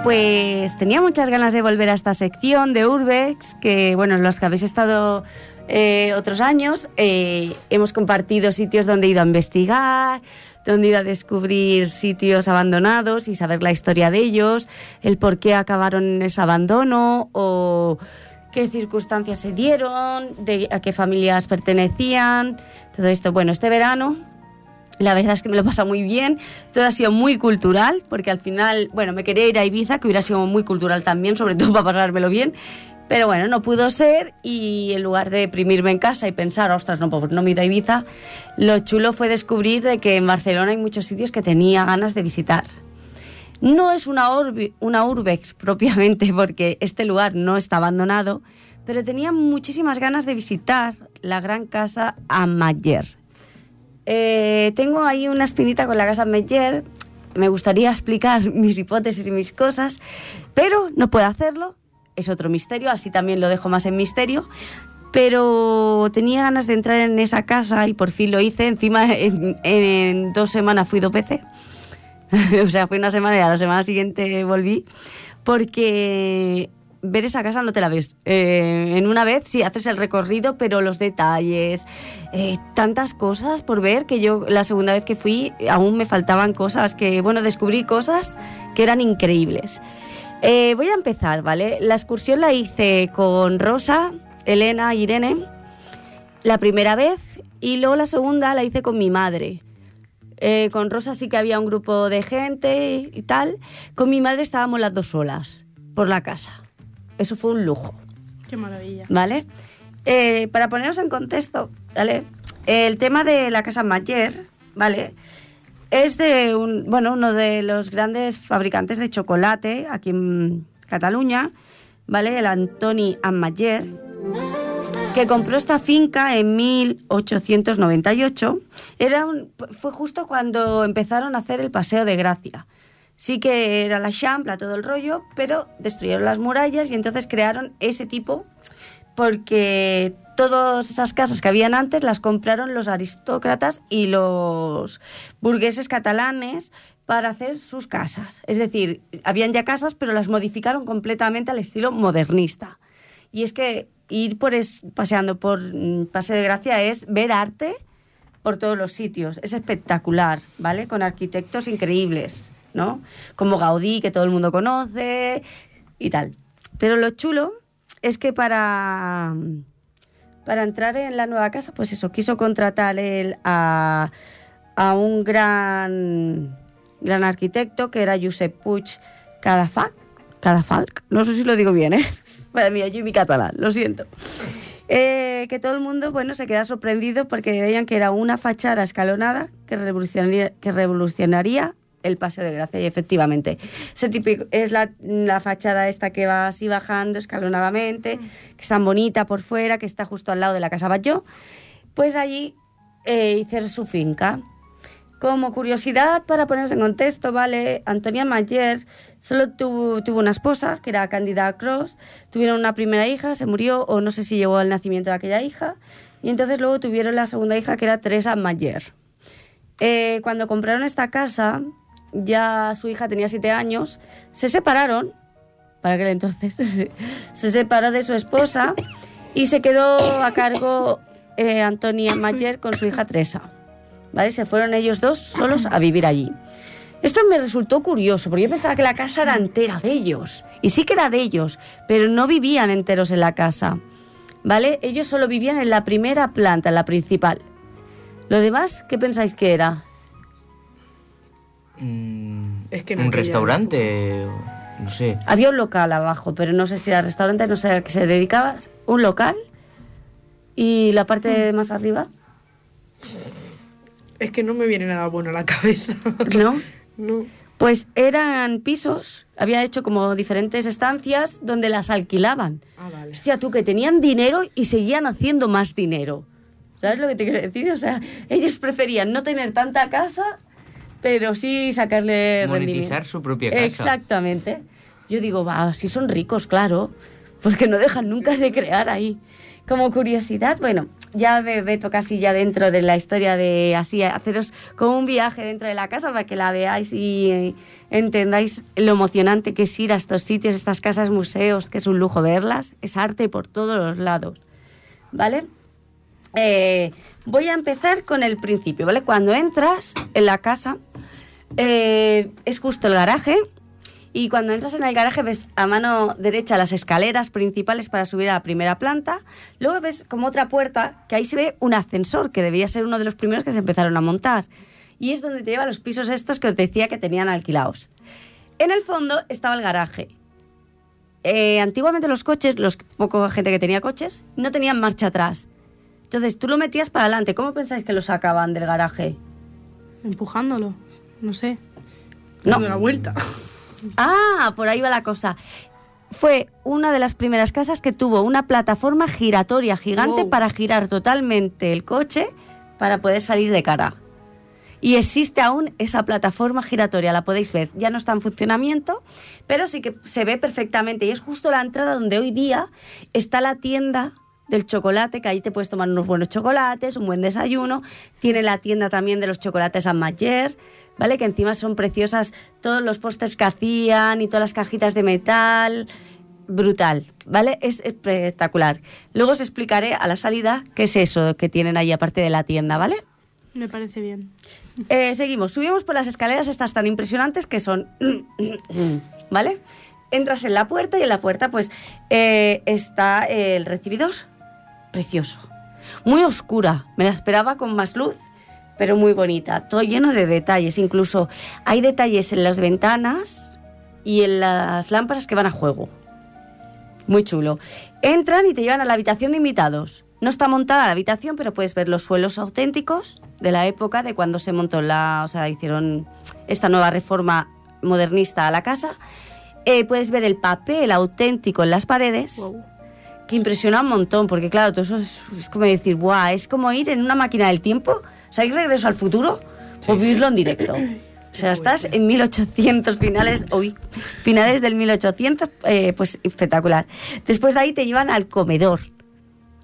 Pues tenía muchas ganas de volver a esta sección de Urbex, que, bueno, los que habéis estado eh, otros años, eh, hemos compartido sitios donde he ido a investigar, donde he ido a descubrir sitios abandonados y saber la historia de ellos, el por qué acabaron en ese abandono o qué circunstancias se dieron, de, a qué familias pertenecían, todo esto. Bueno, este verano, la verdad es que me lo he pasado muy bien, todo ha sido muy cultural, porque al final, bueno, me quería ir a Ibiza, que hubiera sido muy cultural también, sobre todo para pasármelo bien, pero bueno, no pudo ser, y en lugar de deprimirme en casa y pensar, ostras, no, no me he ido a Ibiza, lo chulo fue descubrir de que en Barcelona hay muchos sitios que tenía ganas de visitar. No es una, urbi, una urbex propiamente, porque este lugar no está abandonado, pero tenía muchísimas ganas de visitar la gran Casa Amatller. Eh, tengo ahí una espinita con la Casa Amatller, me gustaría explicar mis hipótesis y mis cosas, pero no puedo hacerlo. Es otro misterio, así también lo dejo más en misterio, pero tenía ganas de entrar en esa casa y por fin lo hice. Encima en, en dos semanas fui dos veces, o sea, fui una semana y a la semana siguiente volví, porque ver esa casa no te la ves. Eh, en una vez sí haces el recorrido, pero los detalles, eh, tantas cosas por ver, que yo la segunda vez que fui aún me faltaban cosas, que bueno, descubrí cosas que eran increíbles. Eh, voy a empezar, ¿vale? La excursión la hice con Rosa, Elena, Irene, la primera vez, y luego la segunda la hice con mi madre. Eh, con Rosa sí que había un grupo de gente y tal. Con mi madre estábamos las dos solas por la casa. Eso fue un lujo. Qué maravilla. ¿Vale? Eh, para poneros en contexto, ¿vale? El tema de la Casa Amatller, ¿vale? Es de un, bueno, uno de los grandes fabricantes de chocolate aquí en Cataluña, ¿vale? El Antoni Amatller, que compró esta finca en mil ochocientos noventa y ocho. Era un, fue justo cuando empezaron a hacer el Passeig de Gràcia. Sí que era la Champla, todo el rollo, pero destruyeron las murallas y entonces crearon ese tipo, porque todas esas casas que habían antes las compraron los aristócratas y los burgueses catalanes para hacer sus casas. Es decir, habían ya casas, pero las modificaron completamente al estilo modernista. Y es que ir por es, paseando por Passeig de Gràcia es ver arte por todos los sitios. Es espectacular, ¿vale? Con arquitectos increíbles, ¿no? Como Gaudí, que todo el mundo conoce y tal. Pero lo chulo es que para... para entrar en la nueva casa, pues eso, quiso contratar él a, a un gran, gran arquitecto, que era Josep Puig Cadafalch, Cadafalch, no sé si lo digo bien, ¿eh? Madre mía, yo y mi catalán, lo siento. Eh, que todo el mundo, bueno, se queda sorprendido porque veían que era una fachada escalonada que revolucionaría, que revolucionaría el Passeig de Gràcia, y efectivamente ese típico, es la, la fachada esta que va así bajando escalonadamente, que es tan bonita por fuera, que está justo al lado de la Casa Batlló. Pues allí eh, hicieron su finca. Como curiosidad, para ponernos en contexto, ¿vale? Antoni Amatller solo tuvo, tuvo una esposa, que era Cándida Cros. Tuvieron una primera hija, se murió, o no sé si llegó al nacimiento de aquella hija, y entonces luego tuvieron la segunda hija, que era Teresa Mayer. Eh, cuando compraron esta casa, ya su hija tenía siete años, se separaron, para aquel entonces, se separó de su esposa y se quedó a cargo eh, Antoni Amatller con su hija Teresa, ¿vale? Se fueron ellos dos solos a vivir allí. Esto me resultó curioso, porque yo pensaba que la casa era entera de ellos, y sí que era de ellos, pero no vivían enteros en la casa, ¿vale? Ellos solo vivían en la primera planta, en la principal. ¿Lo demás qué pensáis que era? Es que un restaurante, no sé. Había un local abajo, pero no sé si era restaurante, no sé a qué se dedicaba. Un local. ¿Y la parte más arriba? Es que no me viene nada bueno a la cabeza. ¿No? No. Pues eran pisos, había hecho como diferentes estancias donde las alquilaban. Ah, vale. Hostia, tú, que tenían dinero y seguían haciendo más dinero. ¿Sabes lo que te quiero decir? O sea, ellos preferían no tener tanta casa, pero sí sacarle rendimiento. Monetizar su propia casa. Exactamente. Yo digo, va, si son ricos, claro, porque no dejan nunca de crear ahí. Como curiosidad, bueno, ya me meto casi ya dentro de la historia de así, haceros como un viaje dentro de la casa para que la veáis y entendáis lo emocionante que es ir a estos sitios, estas casas, museos, que es un lujo verlas, es arte por todos los lados, ¿vale? Eh, voy a empezar con el principio, ¿vale? Cuando entras en la casa, eh, es justo el garaje. Y cuando entras en el garaje ves a mano derecha las escaleras principales para subir a la primera planta. Luego ves como otra puerta, que ahí se ve un ascensor, que debía ser uno de los primeros que se empezaron a montar. Y es donde te lleva los pisos estos que os decía que tenían alquilados. En el fondo estaba el garaje. Eh, antiguamente los coches, los poca gente que tenía coches, no tenían marcha atrás. Entonces tú lo metías para adelante. ¿Cómo pensáis que lo sacaban del garaje? Empujándolo, no sé. No. Dando la vuelta. Ah, por ahí va la cosa. Fue una de las primeras casas que tuvo una plataforma giratoria gigante, wow, para girar totalmente el coche para poder salir de cara. Y existe aún esa plataforma giratoria, la podéis ver. Ya no está en funcionamiento, pero sí que se ve perfectamente. Y es justo la entrada donde hoy día está la tienda del chocolate, que ahí te puedes tomar unos buenos chocolates, un buen desayuno. Tiene la tienda también de los chocolates Amatller, ¿vale? Que encima son preciosas todos los pósters que hacían y todas las cajitas de metal. Brutal, ¿vale? Es espectacular. Luego os explicaré a la salida qué es eso que tienen ahí aparte de la tienda, ¿vale? Me parece bien. Eh, seguimos. Subimos por las escaleras estas tan impresionantes que son... ¿Vale? Entras en la puerta y en la puerta pues eh, está el recibidor. Precioso. Muy oscura. Me la esperaba con más luz, pero muy bonita, todo lleno de detalles, incluso hay detalles en las ventanas y en las lámparas que van a juego. Muy chulo. Entran y te llevan a la habitación de invitados. No está montada la habitación, pero puedes ver los suelos auténticos de la época de cuando se montó la, o sea, hicieron esta nueva reforma modernista a la casa. Eh, puedes ver el papel auténtico en las paredes. Wow. Que impresiona un montón, porque claro, todo eso es, es como decir, ¡buah! Es como ir en una máquina del tiempo. ¿Sabéis Regreso al futuro? Sí. O vivirlo en directo. O sea, estás en mil ochocientos, finales, uy, finales del mil ochocientos, eh, pues espectacular. Después de ahí te llevan al comedor,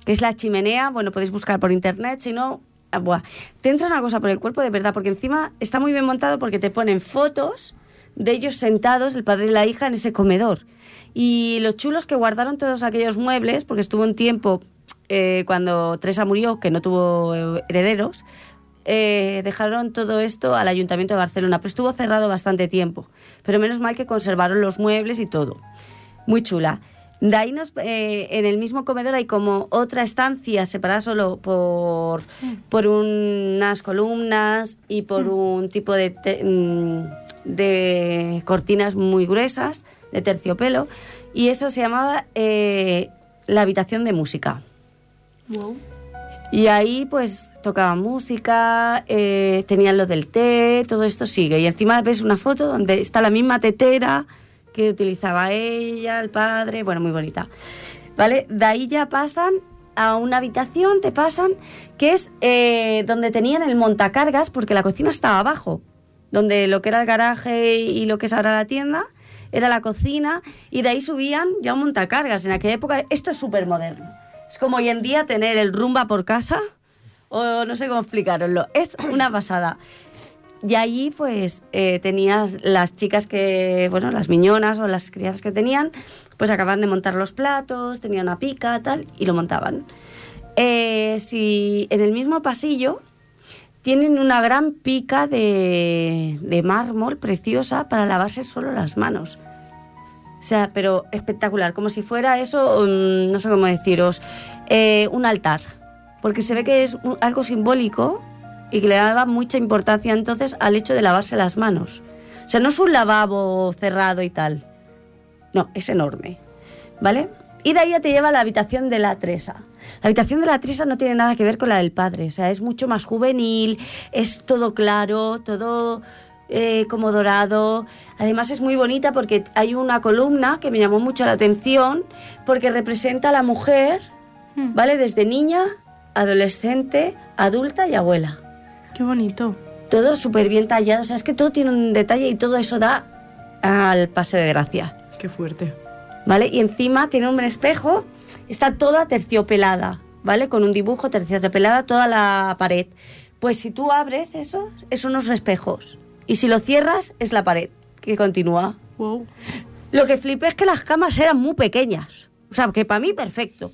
que es la chimenea. Bueno, podéis buscar por internet, si no, buah. Te entra una cosa por el cuerpo de verdad, porque encima está muy bien montado porque te ponen fotos de ellos sentados, el padre y la hija, en ese comedor. Y lo chulo es que guardaron todos aquellos muebles, porque estuvo un tiempo... Eh, cuando Teresa murió, que no tuvo eh, herederos, eh, dejaron todo esto al Ayuntamiento de Barcelona, pero estuvo cerrado bastante tiempo. Pero menos mal que conservaron los muebles y todo. Muy chula. De ahí nos, eh, en el mismo comedor hay como otra estancia separada solo por, por unas columnas y por un tipo de, te, de cortinas muy gruesas, de terciopelo, y eso se llamaba eh, la habitación de música. Wow. Y ahí pues tocaban música, eh, tenían lo del té, todo esto sigue. Y encima ves una foto donde está la misma tetera que utilizaba ella, el padre, bueno, muy bonita. ¿Vale? De ahí ya pasan a una habitación, te pasan, que es eh, donde tenían el montacargas, porque la cocina estaba abajo, donde lo que era el garaje y lo que es ahora la tienda, era la cocina, y de ahí subían ya un montacargas. En aquella época, esto es súper moderno. Es como hoy en día tener el rumba por casa, o no sé cómo explicaroslo. Es una pasada. Y allí, pues, eh, tenías las chicas que, bueno, las miñonas o las criadas que tenían, pues acababan de montar los platos, tenían una pica, tal, y lo montaban. Eh, si en el mismo pasillo tienen una gran pica de, de mármol preciosa para lavarse solo las manos. O sea, pero espectacular, como si fuera eso, um, no sé cómo deciros, eh, un altar. Porque se ve que es un, algo simbólico y que le daba mucha importancia entonces al hecho de lavarse las manos. O sea, no es un lavabo cerrado y tal. No, es enorme, ¿vale? Y de ahí ya te lleva a la habitación de la Teresa. La habitación de la Teresa no tiene nada que ver con la del padre. O sea, es mucho más juvenil, es todo claro, todo... Eh, como dorado. Además es muy bonita porque hay una columna que me llamó mucho la atención porque representa a la mujer, ¿vale? Desde niña adolescente, adulta y abuela. ¡Qué bonito! Todo súper bien tallado, o sea, es que todo tiene un detalle y todo eso da al Passeig de Gràcia. ¡Qué fuerte! ¿Vale? Y encima tiene un espejo, está toda terciopelada, ¿vale? Con un dibujo terciopelada toda la pared. Pues si tú abres eso, es unos espejos. Y si lo cierras, es la pared que continúa. Wow. Lo que flipé es que las camas eran muy pequeñas. O sea, que para mí perfecto.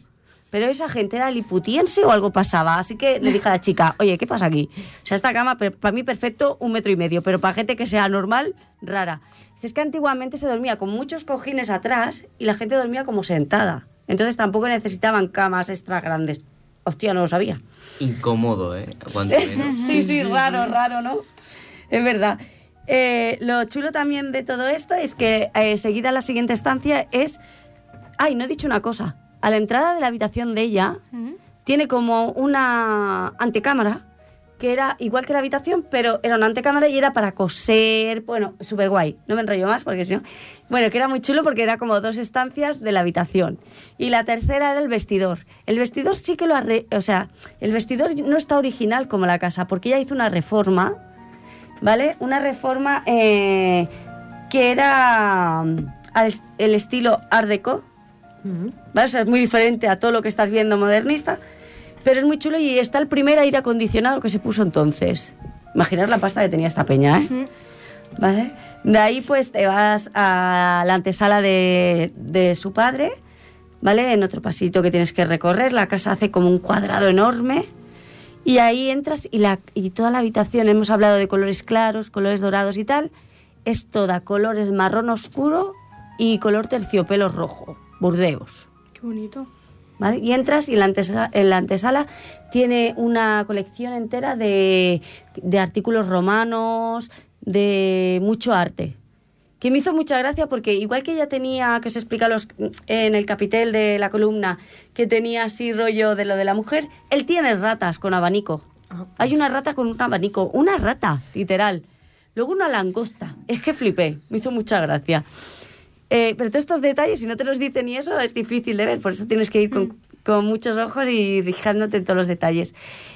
Pero esa gente era liputiense o algo pasaba. Así que le dije a la chica, oye, ¿qué pasa aquí? O sea, esta cama, para mí perfecto, un metro y medio. Pero para gente que sea normal, rara. Es que antiguamente se dormía con muchos cojines atrás y la gente dormía como sentada. Entonces tampoco necesitaban camas extra grandes. Hostia, no lo sabía. Incómodo, ¿eh? Sí, sí, raro, raro, ¿no? Es verdad. Eh, lo chulo también de todo esto es que eh, seguida la siguiente estancia es... Ay, no he dicho una cosa. A la entrada de la habitación de ella, uh-huh, tiene como una antecámara, que era igual que la habitación, pero era una antecámara y era para coser. Bueno, súper guay. No me enrollo más porque si no... Bueno, que era muy chulo porque era como dos estancias de la habitación. Y la tercera era el vestidor. El vestidor sí que lo... Arre... O sea, el vestidor no está original como la casa, porque ella hizo una reforma, ¿vale? Una reforma eh, que era el estilo Art Deco, ¿vale? O sea, es muy diferente a todo lo que estás viendo modernista, pero es muy chulo y está el primer aire acondicionado que se puso entonces. Imaginaos la pasta que tenía esta peña, ¿eh? Uh-huh. ¿Vale? De ahí pues te vas a la antesala de, de su padre, ¿vale? En otro pasito que tienes que recorrer, la casa hace como un cuadrado enorme. Y ahí entras y, la, y toda la habitación, hemos hablado de colores claros, colores dorados y tal, es toda colores marrón oscuro y color terciopelo rojo, burdeos. ¡Qué bonito! ¿Vale? Y entras y en la, antesala, en la antesala tiene una colección entera de, de artículos romanos, de mucho arte. Que me hizo mucha gracia porque igual que ella tenía, que os explica los, en el capitel de la columna, que tenía así rollo de lo de la mujer, él tiene ratas con abanico. Ajá. Hay una rata con un abanico, una rata, literal. Luego una langosta. Es que flipé, me hizo mucha gracia. Eh, pero todos estos detalles, si no te los dicen y eso, es difícil de ver. Por eso tienes que ir con, con muchos ojos y fijándote en todos los detalles.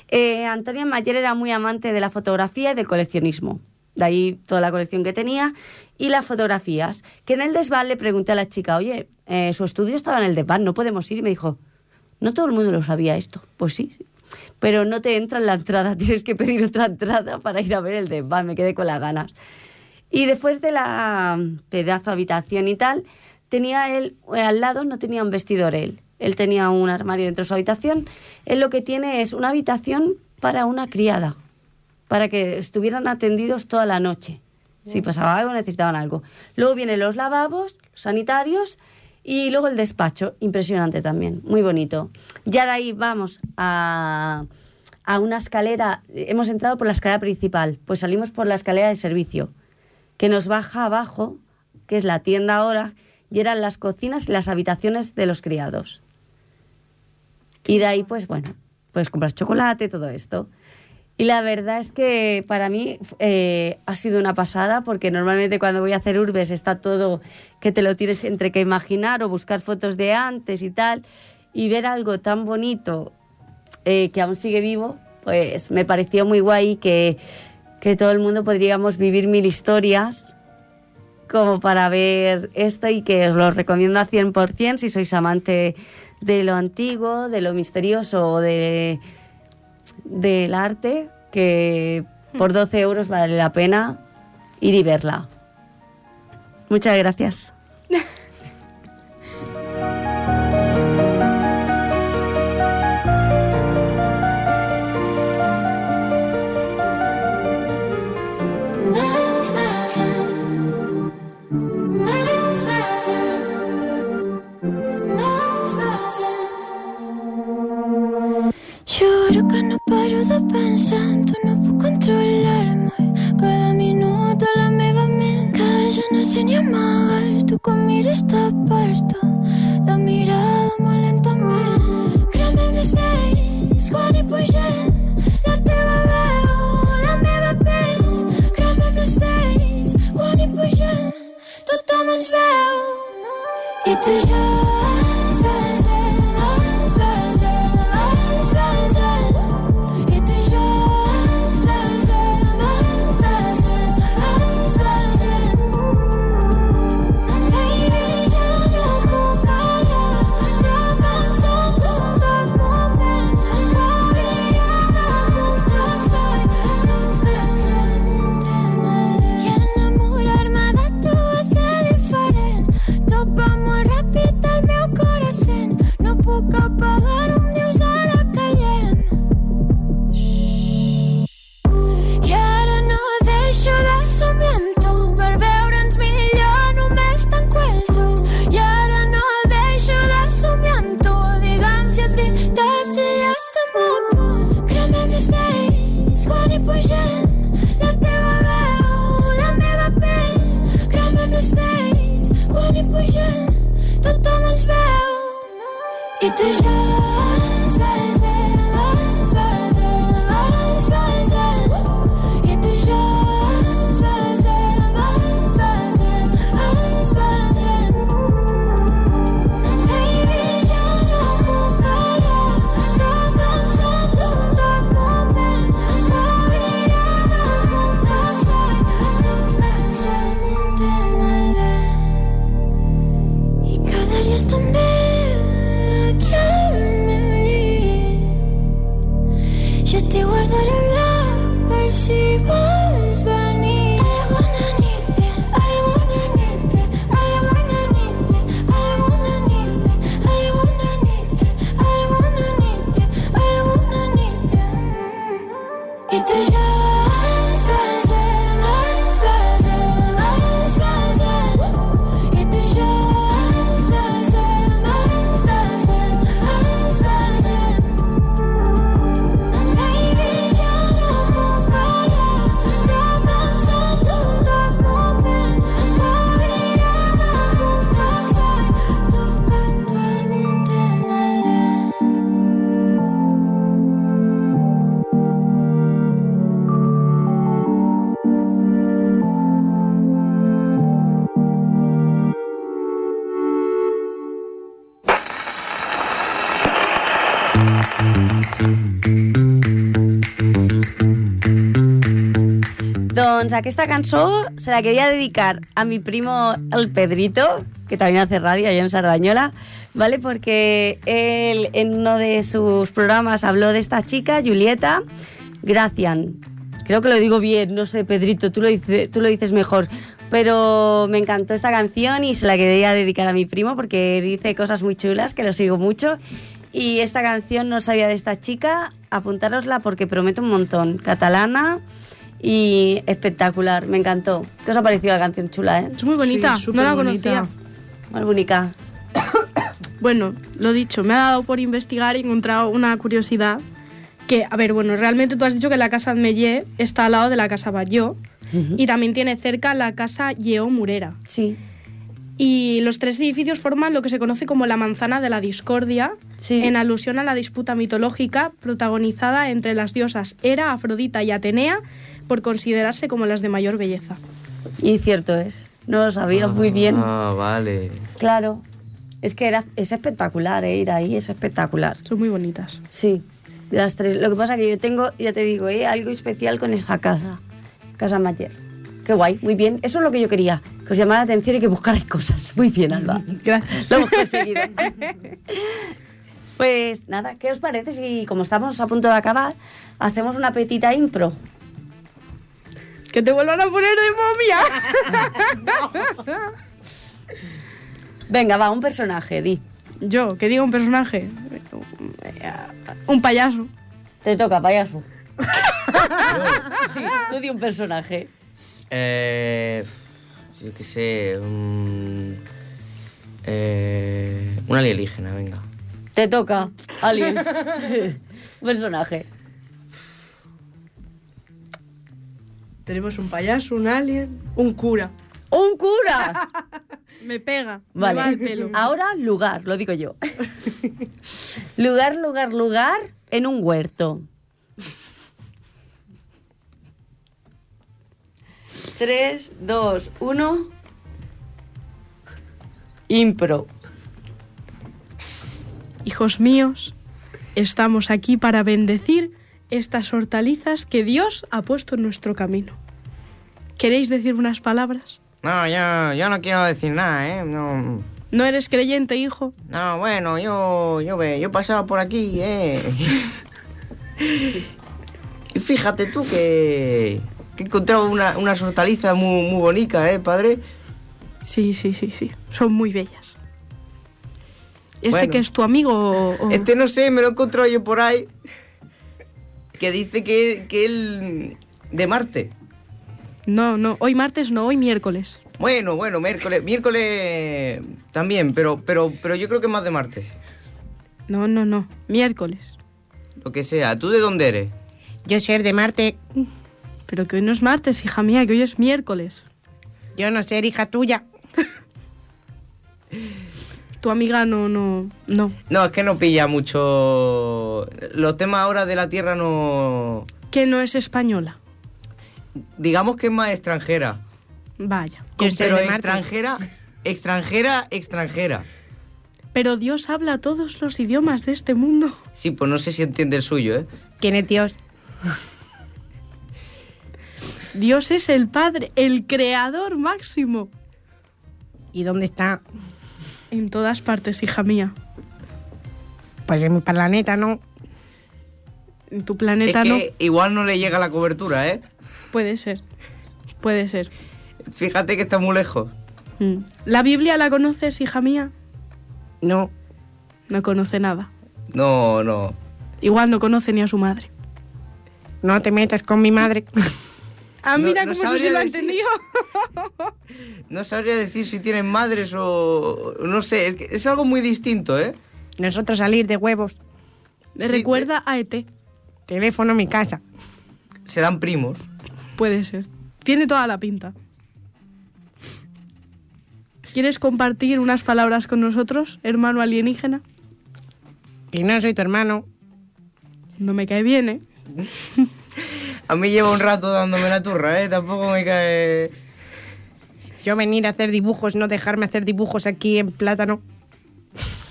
Eh, Antoni Amatller era muy amante de la fotografía y del coleccionismo. De ahí toda la colección que tenía, y las fotografías. Que en el desván le pregunté a la chica, oye, eh, su estudio estaba en el desván, ¿no podemos ir? Y me dijo, no todo el mundo lo sabía esto. Pues sí, sí, pero no te entra en la entrada, tienes que pedir otra entrada para ir a ver el desván, me quedé con las ganas. Y después de la pedazo de habitación y tal, tenía él, al lado no tenía un vestidor él, él tenía un armario dentro de su habitación, él lo que tiene es una habitación para una criada, para que estuvieran atendidos toda la noche. Si pasaba algo, necesitaban algo. Luego vienen los lavabos, los sanitarios y luego el despacho. Impresionante también, muy bonito. Ya de ahí vamos a, a una escalera. Hemos entrado por la escalera principal, pues salimos por la escalera de servicio, que nos baja abajo, que es la tienda ahora, y eran las cocinas y las habitaciones de los criados. Y de ahí, pues bueno, pues compras chocolate, todo esto. Y la verdad es que para mí eh, ha sido una pasada, porque normalmente cuando voy a hacer urbes está todo que te lo tienes entre que imaginar o buscar fotos de antes y tal, y ver algo tan bonito eh, que aún sigue vivo, pues me pareció muy guay que, que todo el mundo podríamos vivir mil historias como para ver esto, y que os lo recomiendo a cien por ciento si sois amante de lo antiguo, de lo misterioso o de... del arte, que por doce euros vale la pena ir y verla. Muchas gracias. Paro de pensar en tu, no puc controlar-me. Cada minut a la meva ment, que ja no sé ni amagar. Tu quan mires t'aparto la mirada molt lentament. Cremem les lleis quan hi pugem, la teva veu, la meva pell. Cremem les lleis quan hi pugem, tothom ens veu. I tu i jo ens va ser, ens va ser, ens va ser. Doncs aquesta cançó se la quería dedicar a mi primo el Pedrito, que también hace radio allá en Sardañola, ¿vale? Porque él en uno de sus programas habló de esta chica, Julieta Gracian. Creo que lo digo bien, no sé, Pedrito, tú lo, dice, tú lo dices mejor. Pero me encantó esta canción y se la quería dedicar a mi primo porque dice cosas muy chulas, que lo sigo mucho. Y esta canción no sabía de esta chica, apuntárosla porque promete un montón. Catalana... y espectacular, me encantó. ¿Qué os ha parecido la canción chula, eh? Es muy bonita, sí, no la conocía. Muy bonita. Bueno, lo dicho, me ha dado por investigar y he encontrado una curiosidad que, a ver, bueno, realmente tú has dicho que la Casa Amatller está al lado de la Casa Batlló, uh-huh, y también tiene cerca la Casa Lleó Murera. Sí. Y los tres edificios forman lo que se conoce como la manzana de la discordia, sí, en alusión a la disputa mitológica protagonizada entre las diosas Hera, Afrodita y Atenea por considerarse como las de mayor belleza. Y cierto es, no lo sabía ah, muy bien. Ah, vale. Claro, es que era, es espectacular, eh, ir ahí es espectacular. Son muy bonitas. Sí, las tres. Lo que pasa que yo tengo, ya te digo, eh, algo especial con esa casa, Casa Amatller. Qué guay, muy bien. Eso es lo que yo quería, que os llamara la atención y que buscarais cosas. Muy bien, Alba. Gracias. Lo hemos conseguido. Pues nada, ¿qué os parece si, como estamos a punto de acabar, hacemos una petita impro? ¡Que te vuelvan a poner de momia! No. Venga, va, un personaje, di. ¿Yo? ¿Qué digo un personaje? Un payaso. Te toca, payaso. Sí, tú di un personaje. Eh, yo qué sé, un, eh, un alienígena, venga. Te toca, alien. Personaje. Tenemos un payaso, un alien, un cura. ¡Un cura! Me pega, vale. Me va el pelo. Ahora lugar, lo digo yo. Lugar, lugar, lugar en un huerto. Tres, dos, uno. Impro. Hijos míos, estamos aquí para bendecir estas hortalizas que Dios ha puesto en nuestro camino. ¿Queréis decir unas palabras? No, yo, yo no quiero decir nada, ¿eh? No. ¿No eres creyente, hijo? No, bueno, yo, yo, yo he pasado por aquí, ¿eh? Y fíjate tú que... que he encontrado una, unas hortalizas muy, muy bonitas, ¿eh, padre? Sí, sí, sí, sí. Son muy bellas. ¿Este bueno, que es tu amigo o...? Este no sé, me lo he encontrado yo por ahí. Que dice que, que él... de Marte. No, no, hoy martes no, hoy miércoles. Bueno, bueno, miércoles... Miércoles también, pero, pero, pero yo creo que más de Marte. No, no, no, miércoles. Lo que sea. ¿Tú de dónde eres? Yo soy de Marte... Pero que hoy no es martes, hija mía, que hoy es miércoles. Yo no sé, hija tuya. Tu amiga no, no, no. No, es que no pilla mucho... Los temas ahora de la Tierra no... Que no es española. Digamos que es más extranjera. Vaya. Con, pero extranjera, extranjera, extranjera. Pero Dios habla todos los idiomas de este mundo. Sí, pues no sé si entiende el suyo, ¿eh? ¿Quién es Dios? Dios es el Padre, el Creador máximo. ¿Y dónde está? En todas partes, hija mía. Pues en mi planeta, ¿no? tu planeta es que no... Igual no le llega la cobertura, ¿eh? Puede ser, puede ser. Fíjate que está muy lejos. ¿La Biblia la conoces, hija mía? No. No conoce nada. No, no. Igual no conoce ni a su madre. No te metas con mi madre. Ah, mira, no, no cómo se lo ha entendido. No sabría decir si tienen madres o... No sé, es, que es algo muy distinto, ¿eh? Nosotros salir de huevos. Me sí, recuerda te... a E T. Teléfono en mi casa. ¿Serán primos? Puede ser. Tiene toda la pinta. ¿Quieres compartir unas palabras con nosotros, hermano alienígena? Y no soy tu hermano. No me cae bien, ¿eh? A mí lleva un rato dándome la turra, ¿eh? Tampoco me cae... Yo venir a hacer dibujos, no dejarme hacer dibujos aquí en plátano.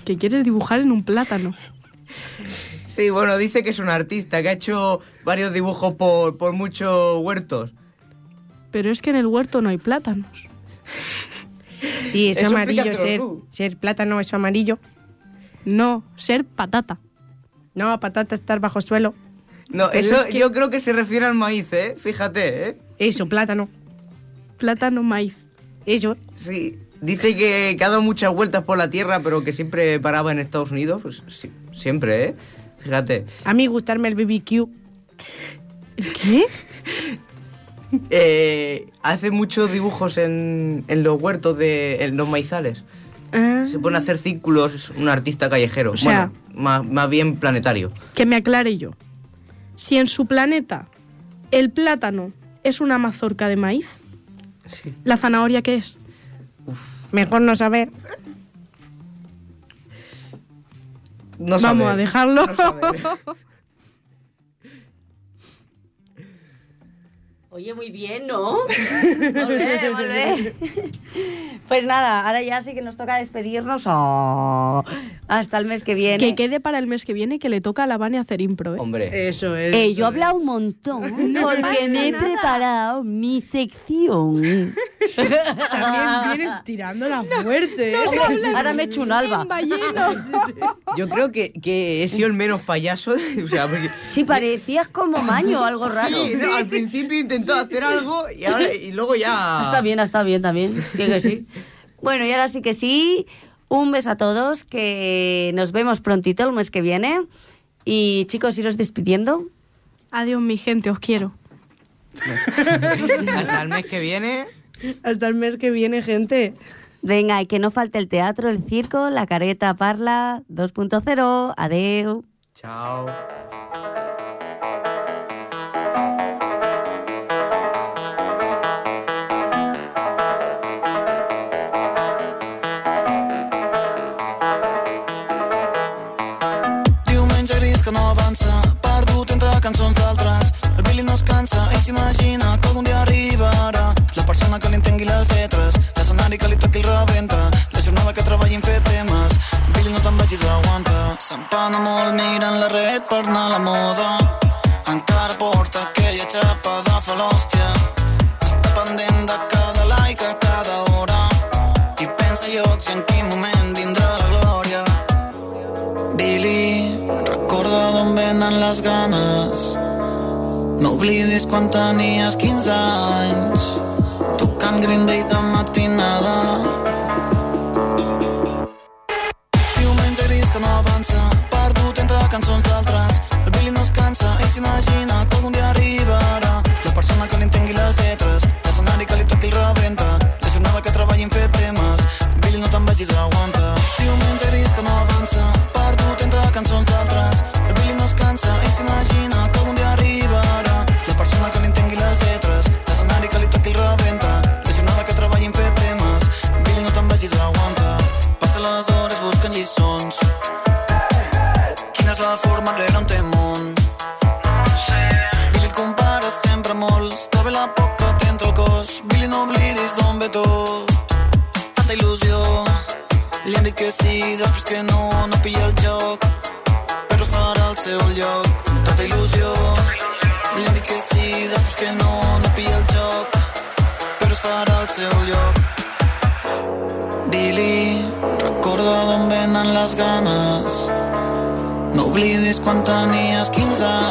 ¿Qué quieres dibujar en un plátano? Sí, bueno, dice que es un artista, que ha hecho varios dibujos por, por muchos huertos. Pero es que en el huerto no hay plátanos. Sí, eso, eso amarillo, ser, ser plátano, eso amarillo. No, ser patata. No, patata estar bajo suelo. No, pero eso es que... yo creo que se refiere al maíz, ¿eh? Fíjate, ¿eh? Eso, plátano. Plátano, maíz. Ellos. Sí, dice que, que ha dado muchas vueltas por la tierra, pero que siempre paraba en Estados Unidos. Pues, sí, siempre, ¿eh? Fíjate. A mí gustarme el B B Q. ¿El qué? eh, hace muchos dibujos en, en los huertos, de en los maizales. Ah. Se pone a hacer círculos, un artista callejero. O sea, bueno, más, más bien planetario. Que me aclare yo. Si en su planeta el plátano es una mazorca de maíz, sí. ¿La zanahoria qué es? Uf. Mejor no saber. No Vamos saber, a dejarlo. No saber. Oye, muy bien, ¿no? Volve, volve. Pues nada, ahora ya sí que nos toca despedirnos. Oh, hasta el mes que viene. Que quede para el mes que viene, que le toca a la Vane hacer impro, ¿eh? Hombre. Eso es. Eh, eso yo he hablado un montón no porque me he nada. preparado mi sección. También vienes tirándola no, fuerte. No, ¿eh? Hombre, ahora me he hecho un alba. Yo creo que, que he sido el menos payaso. O sea, porque... Sí, parecías como Maño, algo raro. Sí, no, al principio intenté hacer algo y, ahora, y luego ya... Está bien, está bien también. Sí que sí. Bueno, y ahora sí que sí. Un beso a todos, que nos vemos prontito el mes que viene. Y chicos, iros despidiendo. Adiós, mi gente, os quiero. Hasta el mes que viene. Hasta el mes que viene, gente. Venga, y que no falte el teatro, el circo, la careta parla dos punto cero. Adiós. Chao. Perduto entre canzons d'altres, el Billy no es cansa i s'imagina que algun dia arribarà la persona que li entengui les lletres, l'escenari que li toqui el rebenta, la jornada que treballin fer temes. Billy, no te'n vagis, aguanta. S'empana molt mirant la red per anar a la moda, encara porta aquella xapa de fa l'hòstia, està pendent de cada like a cada hora i pensa llocs i en quin moment vindrà la glòria. Billy, recorda d'on venen les ganes, no oblidis quan tenies quinze anys tocant Green Day de matinada. Diumenge gris que no avança, perdut entre cançons d'altres, el Billy no es cansa i s'imagina que algun dia arribarà la persona que li entengui les lletres, l'escenari que li toqui el rebenta, la jornada que treballin fer temes. Billy, no te'n vagis, aguanta. Diumenge gris que no avança, perdut entre cançons d'altres, el Billy no es cansa i s'imagina que algun dia arribarà la persona que li entengui les lletres, l'escenari que li toqui el rebenta, la jornada que treballin fer temes. Billy, no te'n vagis, aguanta. Passa les hores buscant lliçons, quina és la forma rere un temón. Billy, et compares sempre molt, està bé la por que té entre el cos. Billy, no oblidis d'on ve tot, tanta il·lusió. Li han dit que sí, després que no, no pilla el joc, però estarà al seu lloc, amb tota il·lusió. Li han dit que sí, després que no, no pilla el joc, però estarà al seu lloc. Billy, recorda d'on venen les ganes, no oblidis quan tenies quinze anys.